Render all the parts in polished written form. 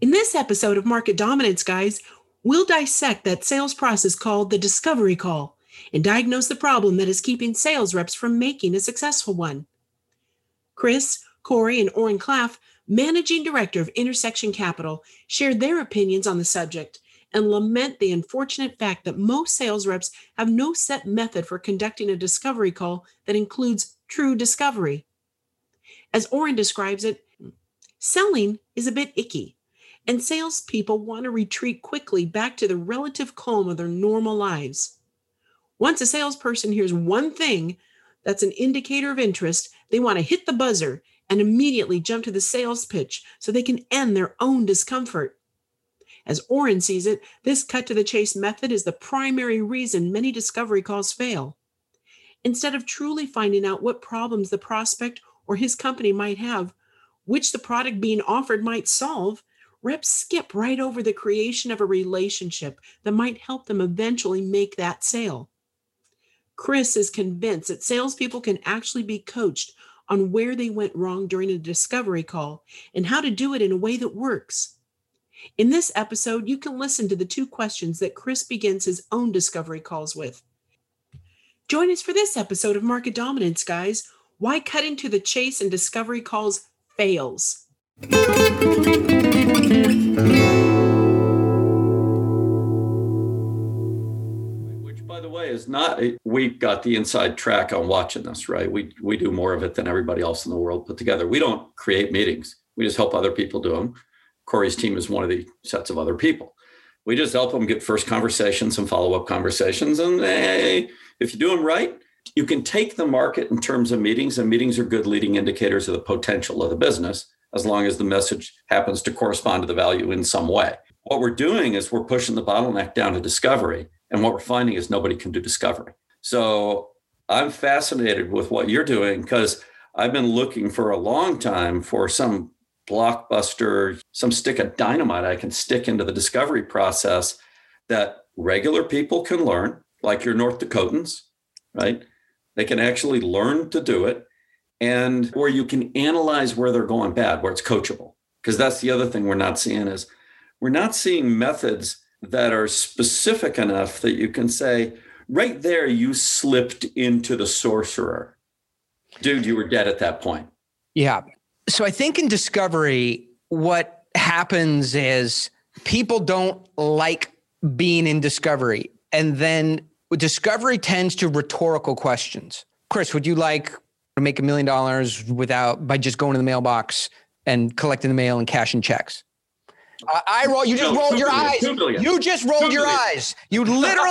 In this episode of Market Dominance Guys, we'll dissect that sales process called the discovery call and diagnose the problem that is keeping sales reps from making a successful one. Chris, Corey, and Oren Klaff, Managing Director of Intersection Capital, share their opinions on the subject and lament the unfortunate fact that most sales reps have no set method for conducting a discovery call that includes true discovery. As Oren describes it, selling is a bit icky, and salespeople want to retreat quickly back to the relative calm of their normal lives. Once a salesperson hears one thing that's an indicator of interest, they want to hit the buzzer and immediately jump to the sales pitch so they can end their own discomfort. As Oren sees it, this cut-to-the-chase method is the primary reason many discovery calls fail. Instead of truly finding out what problems the prospect or his company might have, which the product being offered might solve, reps skip right over the creation of a relationship that might help them eventually make that sale. Chris is convinced that salespeople can actually be coached on where they went wrong during a discovery call and how to do it in a way that works. In this episode, you can listen to the two questions that Chris begins his own discovery calls with. Join us for this episode of Market Dominance, guys. Why cutting to the chase and discovery calls fails. Which, by the way, is not, we've got the inside track on watching this, right? We do more of it than everybody else in the world put together. We don't create meetings. We just help other people do them. Corey's team is one of the sets of other people. We just help them get first conversations and follow-up conversations. And hey, if you do them right, you can take the market in terms of meetings, and meetings are good leading indicators of the potential of the business, as long as the message happens to correspond to the value in some way. What we're doing is we're pushing the bottleneck down to discovery. And what we're finding is nobody can do discovery. So I'm fascinated with what you're doing because I've been looking for a long time for some blockbuster, some stick of dynamite I can stick into the discovery process that regular people can learn, like your North Dakotans, right? They can actually learn to do it, and where you can analyze where they're going bad, where it's coachable. Because that's the other thing we're not seeing is we're not seeing methods that are specific enough that you can say, right there, you slipped into the sorcerer. Dude, you were dead at that point. Yeah. So I think in discovery, what happens is people don't like being in discovery. And then discovery tends to rhetorical questions. Chris, would you like to make $1 million by just going to the mailbox and collecting the mail and cashing checks? You just rolled your eyes. You literally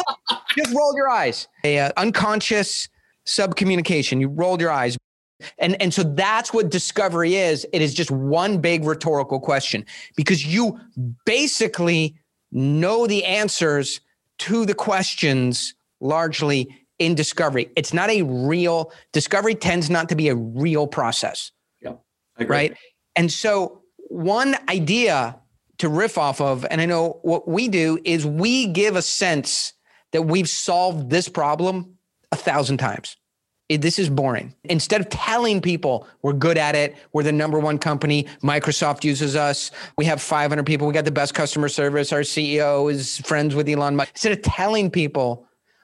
just rolled your eyes. Unconscious subcommunication. You rolled your eyes. And so that's what discovery is. It is just one big rhetorical question because you basically know the answers to the questions largely in discovery. It's not a real, discovery tends not to be a real process. Yeah, I agree. Right? And so one idea to riff off of, and I know what we do is we give a sense that we've solved this problem 1,000 times. This is boring. Instead of telling people we're good at it, we're the number 1 company, Microsoft uses us, we have 500 people, we got the best customer service, our CEO is friends with Elon Musk. Instead of telling people,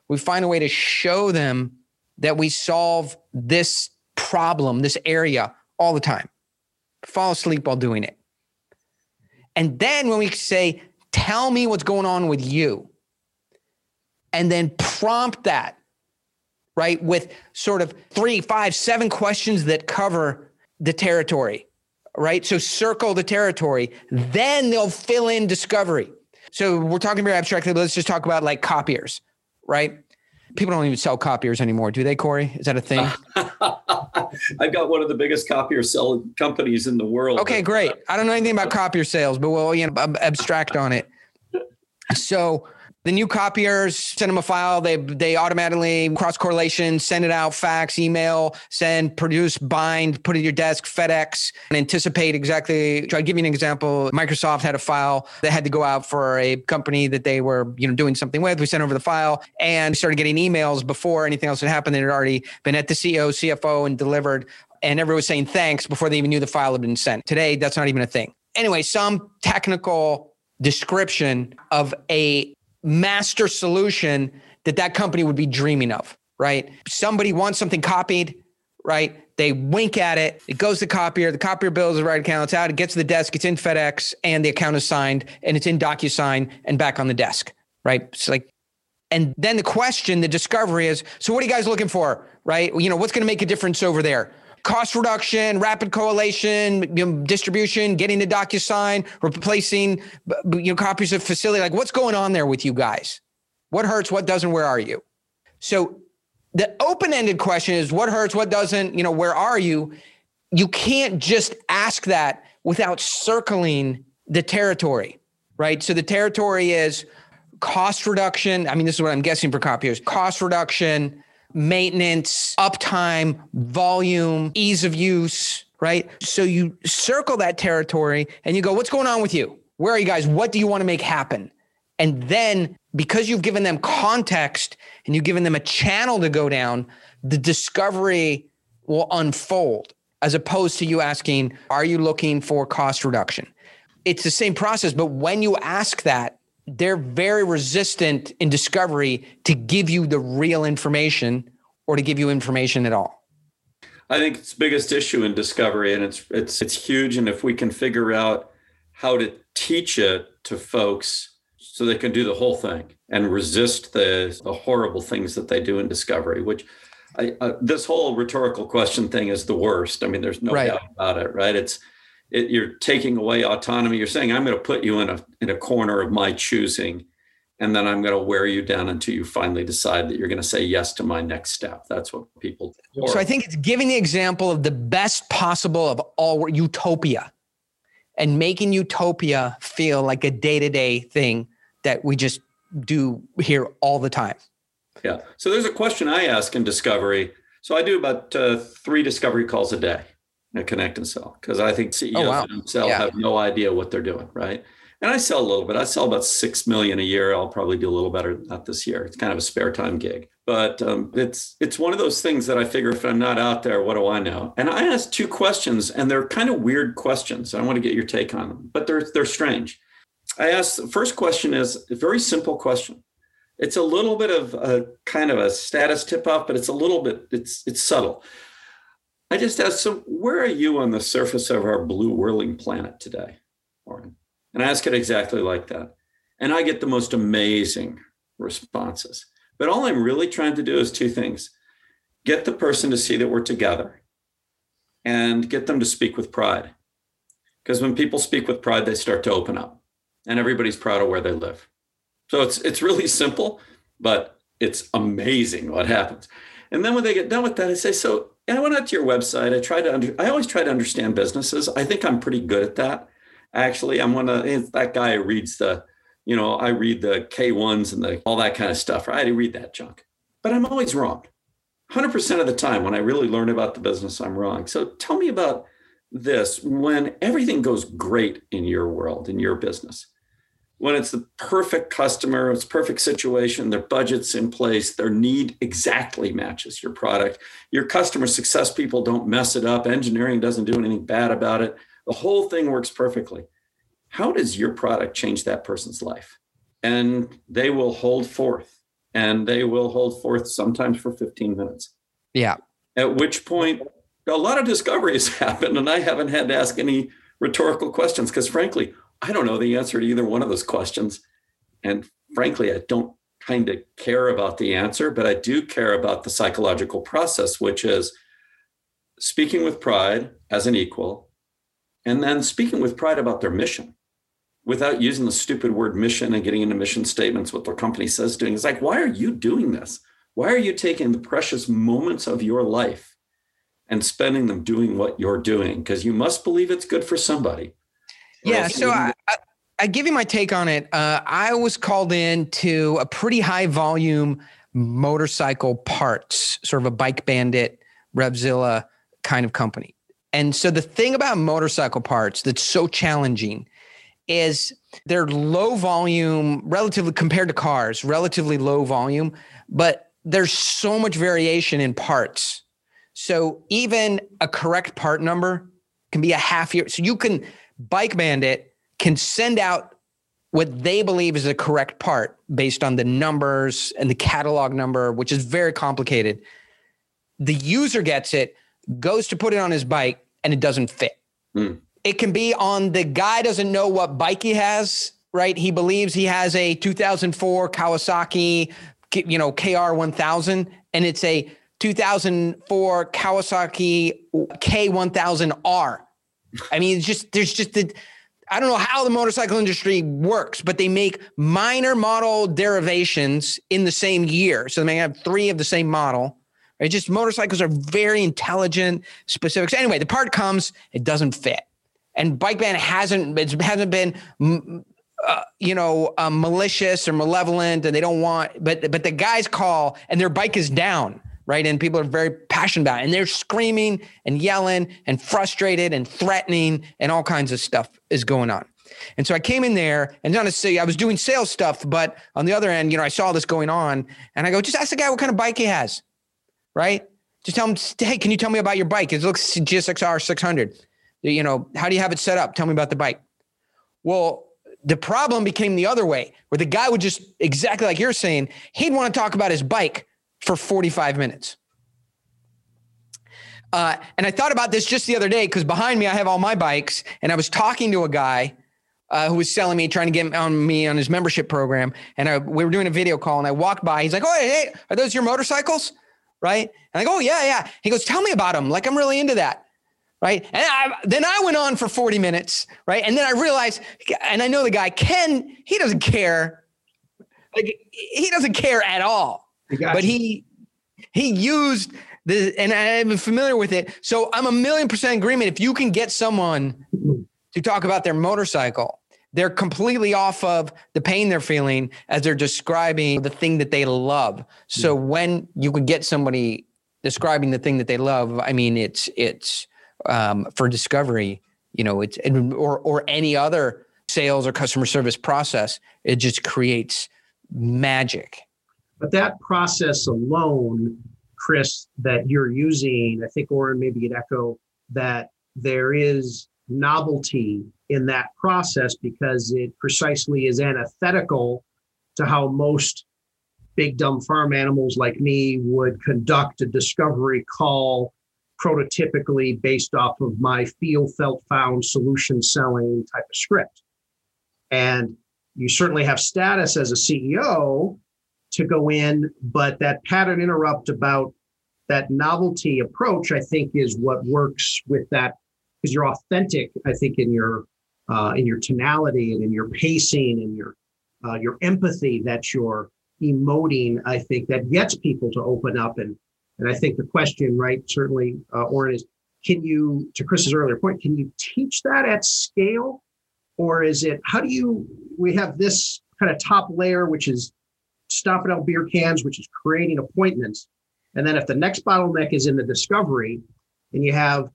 we find a way to show them that we solve this problem, this area all the time. Fall asleep while doing it. And then when we say, tell me what's going on with you, and then prompt that, right, with sort of 3, 5, 7 questions that cover the territory, right? So circle the territory, then they'll fill in discovery. So we're talking very abstractly, but let's just talk about like copiers, right? People don't even sell copiers anymore, do they, Corey? Is that a thing? I've got one of the biggest copier sell companies in the world. Okay, great. I don't know anything about copier sales, but we'll abstract on it. So the new copiers, send them a file. They automatically cross correlation, send it out, fax, email, send, produce, bind, put it at your desk, FedEx, and anticipate exactly. I'll give you an example. Microsoft had a file that had to go out for a company that they were, you know, doing something with. We sent over the file and started getting emails before anything else had happened. It had already been at the CEO, CFO, and delivered. And everyone was saying thanks before they even knew the file had been sent. Today, that's not even a thing. Anyway, some technical description of a master solution that company would be dreaming of, right? Somebody wants something copied, right? They wink at it. It goes to the copier bills the right account, it's out, it gets to the desk, it's in FedEx, and the account is signed, and it's in DocuSign and back on the desk, right? It's like, and then the question, the discovery is, so what are you guys looking for, right? You know, what's going to make a difference over there? Cost reduction, rapid correlation, distribution, getting to DocuSign, replacing copies of facility. Like, what's going on there with you guys? What hurts? What doesn't? Where are you? So the open-ended question is, what hurts? What doesn't? Where are you? You can't just ask that without circling the territory, right? So the territory is cost reduction. I mean, this is what I'm guessing for copiers. Cost reduction, maintenance, uptime, volume, ease of use, right? So you circle that territory and you go, what's going on with you? Where are you guys? What do you want to make happen? And then because you've given them context and you've given them a channel to go down, the discovery will unfold as opposed to you asking, are you looking for cost reduction? It's the same process, but when you ask that, they're very resistant in discovery to give you the real information or to give you information at all. I think it's the biggest issue in discovery, and it's huge. And if we can figure out how to teach it to folks so they can do the whole thing and resist the horrible things that they do in discovery, which this whole rhetorical question thing is the worst. I mean, there's no doubt about it, right? You're taking away autonomy. You're saying, I'm going to put you in a corner of my choosing, and then I'm going to wear you down until you finally decide that you're going to say yes to my next step. That's what people do. So I think it's giving the example of the best possible of all utopia and making utopia feel like a day-to-day thing that we just do here all the time. Yeah. So there's a question I ask in discovery. So I do about 3 discovery calls a day. Connect and Sell, because I think CEOs and Sell have no idea what they're doing, right? And I sell a little bit. I sell about $6 million a year. I'll probably do a little better than that this year. It's kind of a spare time gig, but it's one of those things that I figure if I'm not out there, what do I know? And I asked 2 questions, and they're kind of weird questions. I want to get your take on them, but they're strange. I asked, the first question is a very simple question. It's a little bit of a kind of a status tip off, but it's subtle. I just asked, so where are you on the surface of our blue whirling planet today, Oren? And I ask it exactly like that. And I get the most amazing responses. But all I'm really trying to do is 2 things. Get the person to see that we're together and get them to speak with pride. Because when people speak with pride, they start to open up and everybody's proud of where they live. So it's really simple, but it's amazing what happens. And then when they get done with that, I say, so, and I went out to your website. I always try to understand businesses. I think I'm pretty good at that. Actually, that guy who reads I read the K1s and all that kind of stuff. Right? I read that junk, but I'm always wrong. 100% of the time when I really learn about the business, I'm wrong. So tell me about this. When everything goes great in your world, in your business, when it's the perfect customer, it's perfect situation, their budget's in place, their need exactly matches your product, your customer success people don't mess it up, engineering doesn't do anything bad about it, the whole thing works perfectly. How does your product change that person's life? And they will hold forth, sometimes for 15 minutes. Yeah. At which point, a lot of discovery has happened, and I haven't had to ask any rhetorical questions because, frankly, I don't know the answer to either one of those questions. And frankly, I don't kind of care about the answer, but I do care about the psychological process, which is speaking with pride as an equal, and then speaking with pride about their mission without using the stupid word mission and getting into mission statements, what their company says doing. It's like, why are you doing this? Why are you taking the precious moments of your life and spending them doing what you're doing, because you must believe it's good for somebody. Yeah. So I give you my take on it. I was called in to a pretty high volume motorcycle parts, sort of a Bike Bandit, Revzilla kind of company. And so the thing about motorcycle parts that's so challenging is they're low volume, relatively compared to cars, relatively low volume, but there's so much variation in parts. So even a correct part number can be a half year. So you can Bike Bandit can send out what they believe is the correct part based on the numbers and the catalog number, which is very complicated. The user gets it, goes to put it on his bike, and it doesn't fit. Mm. It can be on the guy doesn't know what bike he has, right? He believes he has a 2004 Kawasaki, you know, KR1000, and it's a 2004 Kawasaki K1000R. I mean, it's just, there's just the... I don't know how the motorcycle industry works, but they make minor model derivations in the same year. So they may have three of the same model. It just, motorcycles are very intelligent, specific. So anyway, the part comes, it doesn't fit. And Bike Bandit hasn't been, you know, malicious or malevolent, and they don't want, but the guys call and their bike is down, right? And people are very passionate about it. And they're screaming and yelling and frustrated and threatening, and all kinds of stuff is going on. And so I came in there, and not necessarily, I was doing sales stuff, but on the other end, you know, I saw this going on, and I go, just ask the guy what kind of bike he has, right? Just tell him, hey, can you tell me about your bike? It looks GSXR 600. You know, how do you have it set up? Tell me about the bike. Well, the problem became the other way, where the guy would just, exactly like you're saying, he'd want to talk about his bike for 45 minutes. And I thought about this just the other day, because behind me, I have all my bikes, and I was talking to a guy who was selling me, trying to get on me on his membership program. And we were doing a video call, and I walked by, he's like, oh, hey, are those your motorcycles? Right. And I go, oh, yeah, yeah. He goes, tell me about them. Like, I'm really into that. Right. And then I went on for 40 minutes. Right. And then I realized, and I know the guy, Ken, he doesn't care. Like, he doesn't care at all. But he used the, and I'm familiar with it. So I'm 1,000,000% agreement. If you can get someone to talk about their motorcycle, they're completely off of the pain they're feeling as they're describing the thing that they love. So when you could get somebody describing the thing that they love, I mean, it's for discovery, you know, it's, or any other sales or customer service process, it just creates magic. But that process alone, Chris, that you're using, I think, Oren, maybe you'd echo that there is novelty in that process, because it precisely is antithetical to how most big, dumb farm animals like me would conduct a discovery call, prototypically based off of my feel, felt, found, solution selling type of script. And you certainly have status as a CEO to go in, but that pattern interrupt about that novelty approach, I think, is what works with that, because you're authentic, I think, in your tonality and in your pacing and your empathy that you're emoting. I think that gets people to open up. And I think the question, right, certainly, Oren, is can you, to Chris's earlier point, can you teach that at scale? Or is it, how do you, we have this kind of top layer, which is stopping out beer cans, which is creating appointments. And then if the next bottleneck is in the discovery, and you have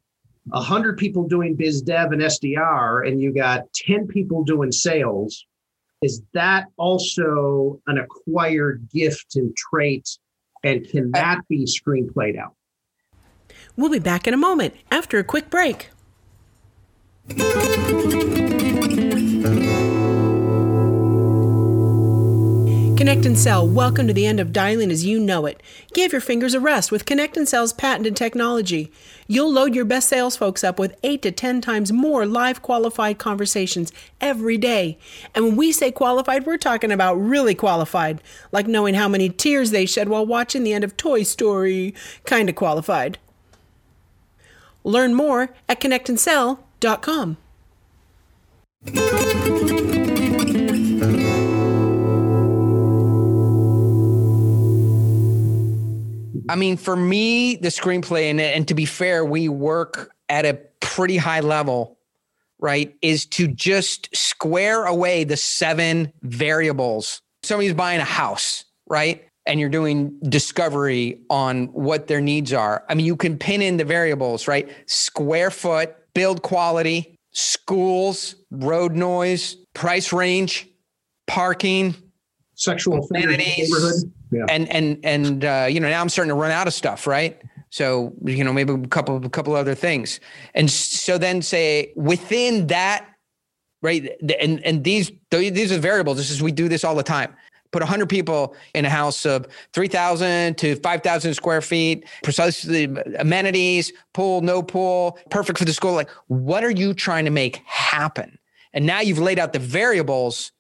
100 people doing biz dev and SDR, and you got 10 people doing sales, is that also an acquired gift and trait? And can that be screenplayed out? We'll be back in a moment after a quick break. Connect and Sell, welcome to the end of dialing as you know it. Give your fingers a rest with Connect and Sell's patented technology. You'll load your best sales folks up with 8 to 10 times more live qualified conversations every day. And when we say qualified, we're talking about really qualified, like knowing how many tears they shed while watching the end of Toy Story, kind of qualified. Learn more at connectandsell.com. I mean, for me, the screenplay, and to be fair, we work at a pretty high level, right, is to just square away the 7 variables. Somebody's buying a house, right? And you're doing discovery on what their needs are. I mean, you can pin in the variables, right? Square foot, build quality, schools, road noise, price range, parking, sexual affinities, yeah. and you know, now I'm starting to run out of stuff, right? So, you know, maybe a couple other things. And so then say within that, right? And these are variables. This is, we do this all the time. Put 100 people in a house of 3,000 to 5,000 square feet, precisely amenities, pool, no pool, perfect for the school. Like, what are you trying to make happen? And now you've laid out the variables.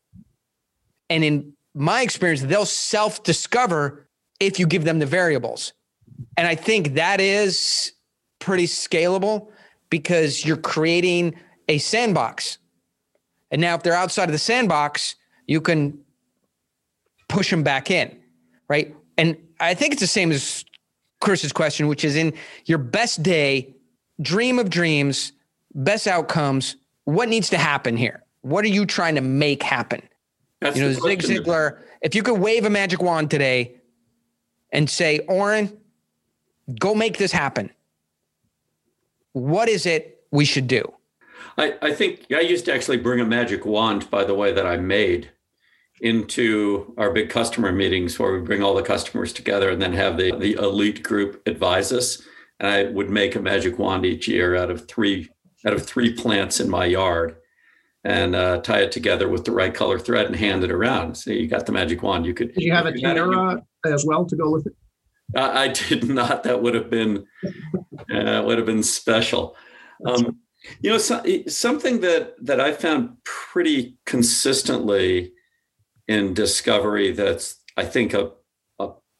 And in my experience, they'll self-discover if you give them the variables. And I think that is pretty scalable because you're creating a sandbox. And now if they're outside of the sandbox, you can push them back in, right? And I think it's the same as Chris's question, which is in your best day, dream of dreams, best outcomes, what needs to happen here? What are you trying to make happen? That's, you know, Zig Ziglar, if you could wave a magic wand today and say, Oren, go make this happen, what is it we should do? I think I used to actually bring a magic wand, by the way, that I made into our big customer meetings where we bring all the customers together and then have the elite group advise us. And I would make a magic wand each year out of three plants in my yard and tie it together with the right color thread and hand it around. So you got the magic wand. You could. Did you have a tiara as well to go with it? I did not. That would have been special. You know, something that I found pretty consistently in discovery that's, I think, a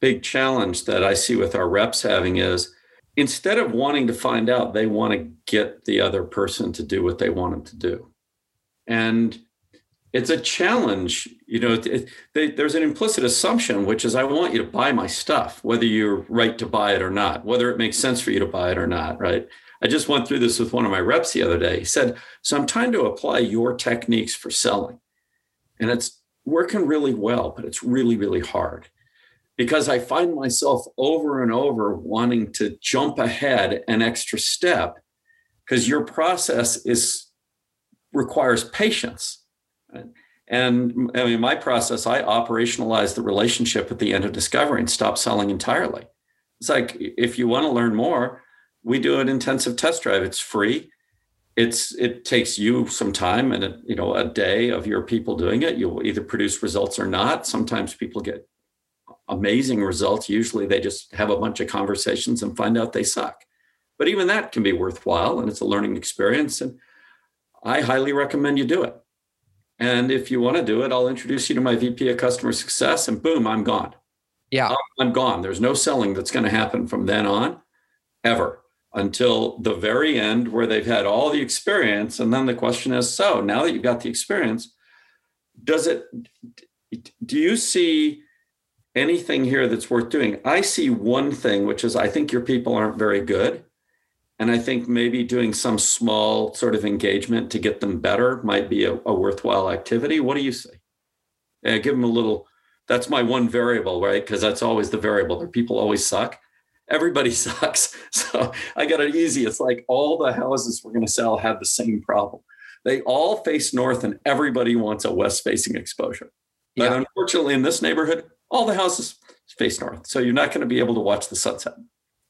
big challenge that I see with our reps having is instead of wanting to find out, they want to get the other person to do what they want them to do. And it's a challenge. You know, there's an implicit assumption, which is I want you to buy my stuff, whether you're right to buy it or not, whether it makes sense for you to buy it or not, right? I just went through this with one of my reps the other day. He said, so I'm trying to apply your techniques for selling. And it's working really well, but it's really, really hard because I find myself over and over wanting to jump ahead an extra step because your process requires patience. And I mean, my process, I operationalize the relationship at the end of discovery and stop selling entirely. It's like, if you want to learn more, we do an intensive test drive. It's free. It takes you some time and a day of your people doing it. You'll either produce results or not. Sometimes people get amazing results. Usually they just have a bunch of conversations and find out they suck. But even that can be worthwhile and it's a learning experience. And I highly recommend you do it. And if you want to do it, I'll introduce you to my VP of Customer Success and boom, I'm gone. Yeah, I'm gone. There's no selling that's going to happen from then on ever, until the very end where they've had all the experience. And then the question is, so now that you've got the experience, do you see anything here that's worth doing? I see one thing, which is I think your people aren't very good. And I think maybe doing some small sort of engagement to get them better might be a worthwhile activity. What do you see? Yeah, give them a little, that's my one variable, right? Because that's always the variable. Their people always suck. Everybody sucks. So I got it easy. It's like all the houses we're going to sell have the same problem. They all face north and everybody wants a west-facing exposure. But yeah, Unfortunately, in this neighborhood, all the houses face north. So you're not going to be able to watch the sunset.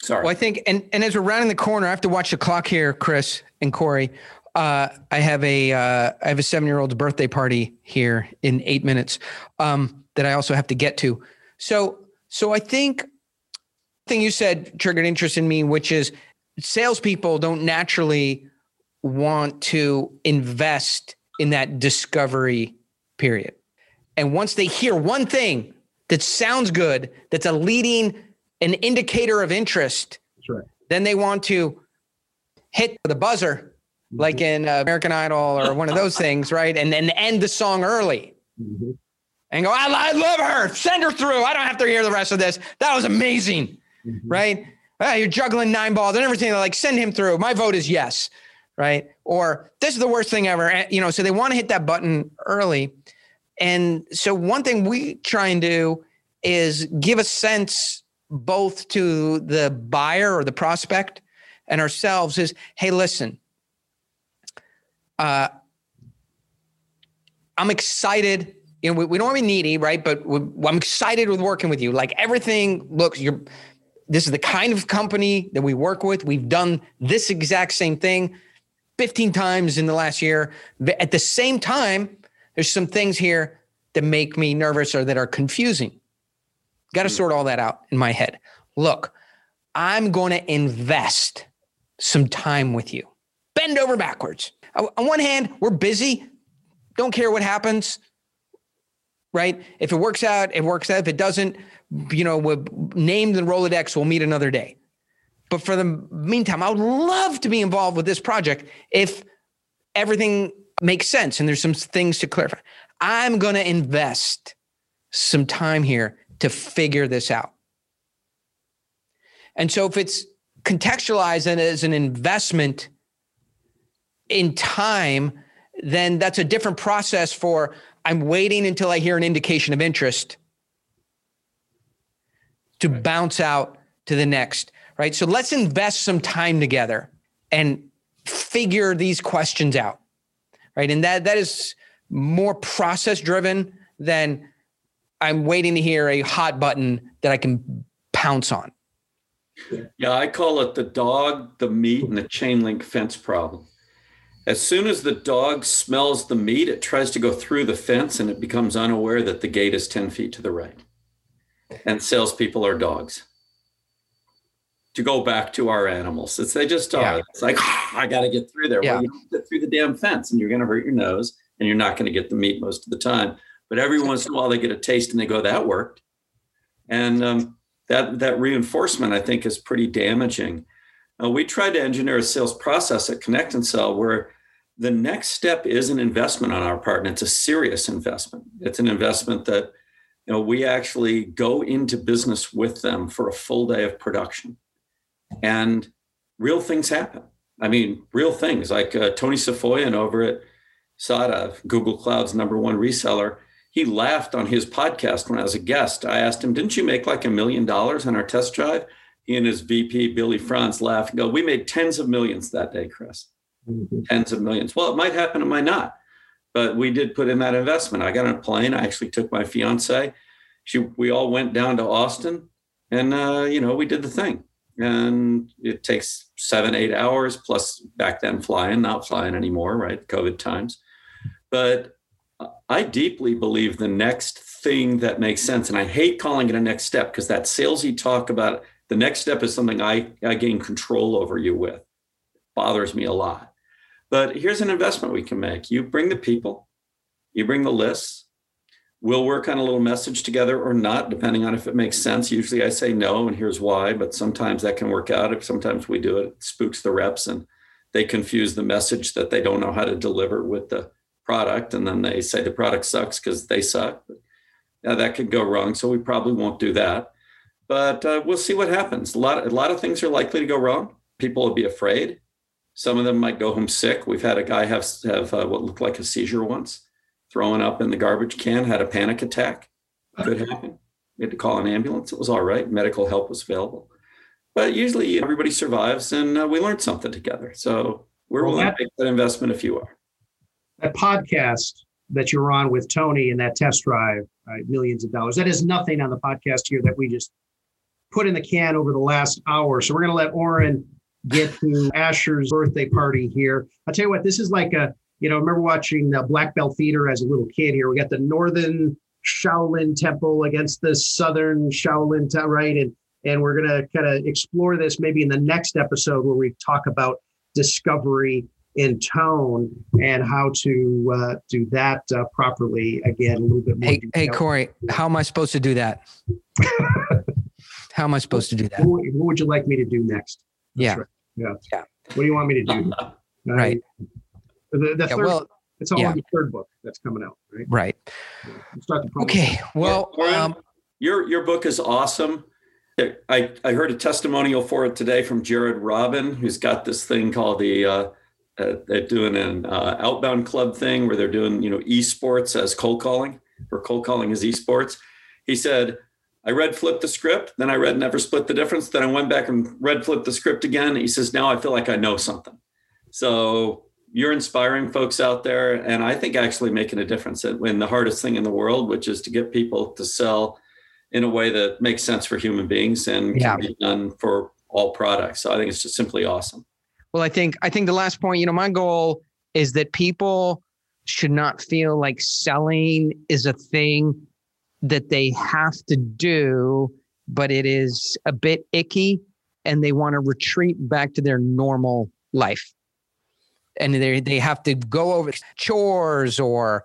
Sorry. Well, I think, and as we're rounding the corner, I have to watch the clock here, Chris and Corey. I have a 7-year-old's birthday party here in 8 minutes that I also have to get to. So I think thing you said triggered interest in me, which is salespeople don't naturally want to invest in that discovery period. And once they hear one thing that sounds good, that's a leading, an indicator of interest, that's right, then they want to hit the buzzer, mm-hmm, like in American Idol or one of those things, right? And then end the song early. Mm-hmm. And go, I love her. Send her through. I don't have to hear the rest of this. That was amazing. mm-hmm. right? You're juggling 9 balls and everything. They're like, send him through. My vote is yes, right? Or this is the worst thing ever. You know, so they want to hit that button early. And so one thing we try and do is give a sense both to the buyer or the prospect and ourselves is, hey, listen, I'm excited. You know, we don't want to be needy, right? But I'm excited with working with you. Like everything looks, this is the kind of company that we work with. We've done this exact same thing 15 times in the last year. At the same time, there's some things here that make me nervous or that are confusing. Got to sort all that out in my head. Look, I'm going to invest some time with you. Bend over backwards. On one hand, we're busy. Don't care what happens, right? If it works out, it works out. If it doesn't, you know, we're named in Rolodex, we'll meet another day. But for the meantime, I would love to be involved with this project if everything makes sense and there's some things to clarify. I'm going to invest some time here to figure this out. And so if it's contextualized as an investment in time, then that's a different process for I'm waiting until I hear an indication of interest to bounce out to the next, right? So let's invest some time together and figure these questions out, right? And that is more process driven than I'm waiting to hear a hot button that I can pounce on. Yeah, I call it the dog, the meat, and the chain link fence problem. As soon as the dog smells the meat, it tries to go through the fence and it becomes unaware that the gate is 10 feet to the right. And salespeople are dogs. To go back to our animals, they just are. Yeah. It's like, I got to get through there. Yeah. Well, you don't get through the damn fence and you're going to hurt your nose and you're not going to get the meat most of the time. But every once in a while they get a taste and they go, that worked. And that reinforcement, I think, is pretty damaging. We tried to engineer a sales process at Connect and Sell where the next step is an investment on our part, and it's a serious investment. It's an investment that, you know, we actually go into business with them for a full day of production, and real things happen. I mean, real things like Tony Safoyan over at SADA, Google Cloud's #1 reseller. He laughed on his podcast when I was a guest. I asked him, "Didn't you make like $1 million on our test drive?" He and his VP, Billy Franz, laughed and go, "We made tens of millions that day, Chris." Mm-hmm. Tens of millions. Well, it might happen, it might not. But we did put in that investment. I got on a plane. I actually took my fiance. We all went down to Austin and, you know, we did the thing. And it takes 7-8 hours plus back then flying, not flying anymore, right? COVID times. But I deeply believe the next thing that makes sense, and I hate calling it a next step because that salesy talk about the next step is something I gain control over you with. It bothers me a lot. But here's an investment we can make. You bring the people, you bring the lists. We'll work on a little message together or not, depending on if it makes sense. Usually I say no, and here's why, but sometimes that can work out. Sometimes we do it, it spooks the reps and they confuse the message that they don't know how to deliver with the product. And then they say the product sucks because they suck. But, yeah, that could go wrong. So we probably won't do that. But we'll see what happens. A lot of things are likely to go wrong. People will be afraid. Some of them might go home sick. We've had a guy have what looked like a seizure once, throwing up in the garbage can, had a panic attack. Could happen. We had to call an ambulance. It was all right. Medical help was available. But usually everybody survives, and we learned something together. So we're willing to make that investment if you are. That podcast that you're on with Tony and that test drive, millions of dollars, that is nothing on the podcast here that we just put in the can over the last hour. So we're going to let Oren get to Asher's birthday party here. I'll tell you what, this is like a, you know, I remember watching Black Belt Theater as a little kid here. We got the Northern Shaolin Temple against the Southern Shaolin Temple, right? And we're going to kind of explore this maybe in the next episode where we talk about discovery in tone and how to do that properly. Again, a little bit more. Hey, Corey, how am I supposed to do that? How am I supposed to do that? What would you like me to do next? Yeah. Right. Yeah. What do you want me to do? Right. The third book that's coming out, right? Right. Let's start the program. Okay. Well, Oren, your book is awesome. I heard a testimonial for it today from Jared Robin, who's got this thing called the, they're doing an outbound club thing where they're doing, you know, esports as cold calling, or cold calling as esports. He said, I read Flip the Script, then I read Never Split the Difference, then I went back and read Flip the Script again. He says, now I feel like I know something. So you're inspiring folks out there, and I think actually making a difference in the hardest thing in the world, which is to get people to sell in a way that makes sense for human beings and can be done for all products. So I think it's just simply awesome. Well, I think the last point, you know, my goal is that people should not feel like selling is a thing that they have to do, but it is a bit icky and they want to retreat back to their normal life. And they have to go over chores or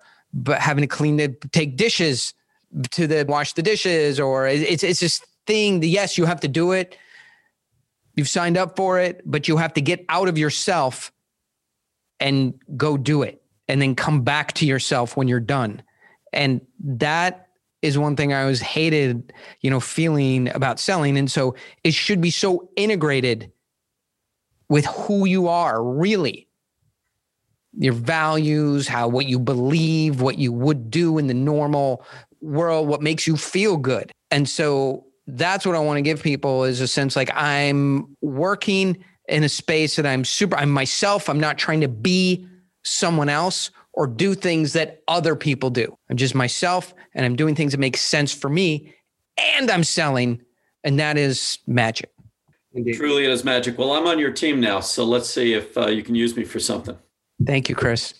having to take dishes to wash the dishes, or it's this thing that, yes, you have to do it. You've signed up for it, but you have to get out of yourself and go do it and then come back to yourself when you're done. And that is one thing I always hated, you know, feeling about selling. And so it should be so integrated with who you are, really. Your values, what you believe, what you would do in the normal world, what makes you feel good. And so that's what I want to give people, is a sense like I'm working in a space that I'm myself. I'm not trying to be someone else or do things that other people do. I'm just myself, and I'm doing things that make sense for me, and I'm selling, and that is magic. Indeed. Truly is magic. Well, I'm on your team now, so let's see if you can use me for something. Thank you, Chris.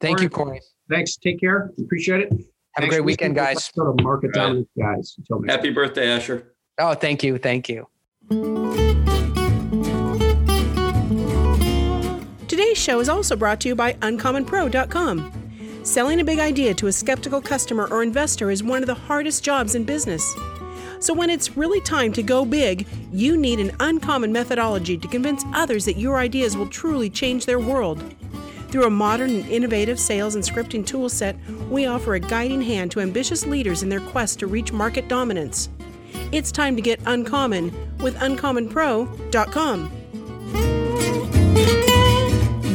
Thank you, Corey. Thanks. Take care. Appreciate it. Have a great weekend, guys. Sort of market down, guys. Happy birthday, Asher. Oh, thank you. Thank you. Today's show is also brought to you by uncommonpro.com. Selling a big idea to a skeptical customer or investor is one of the hardest jobs in business. So when it's really time to go big, you need an uncommon methodology to convince others that your ideas will truly change their world. Through a modern and innovative sales and scripting tool set, we offer a guiding hand to ambitious leaders in their quest to reach market dominance. It's time to get uncommon with uncommonpro.com.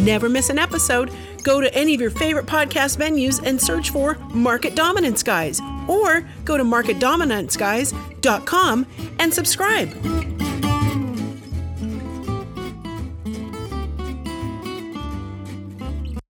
Never miss an episode. Go to any of your favorite podcast venues and search for Market Dominance Guys, or go to marketdominanceguys.com and subscribe.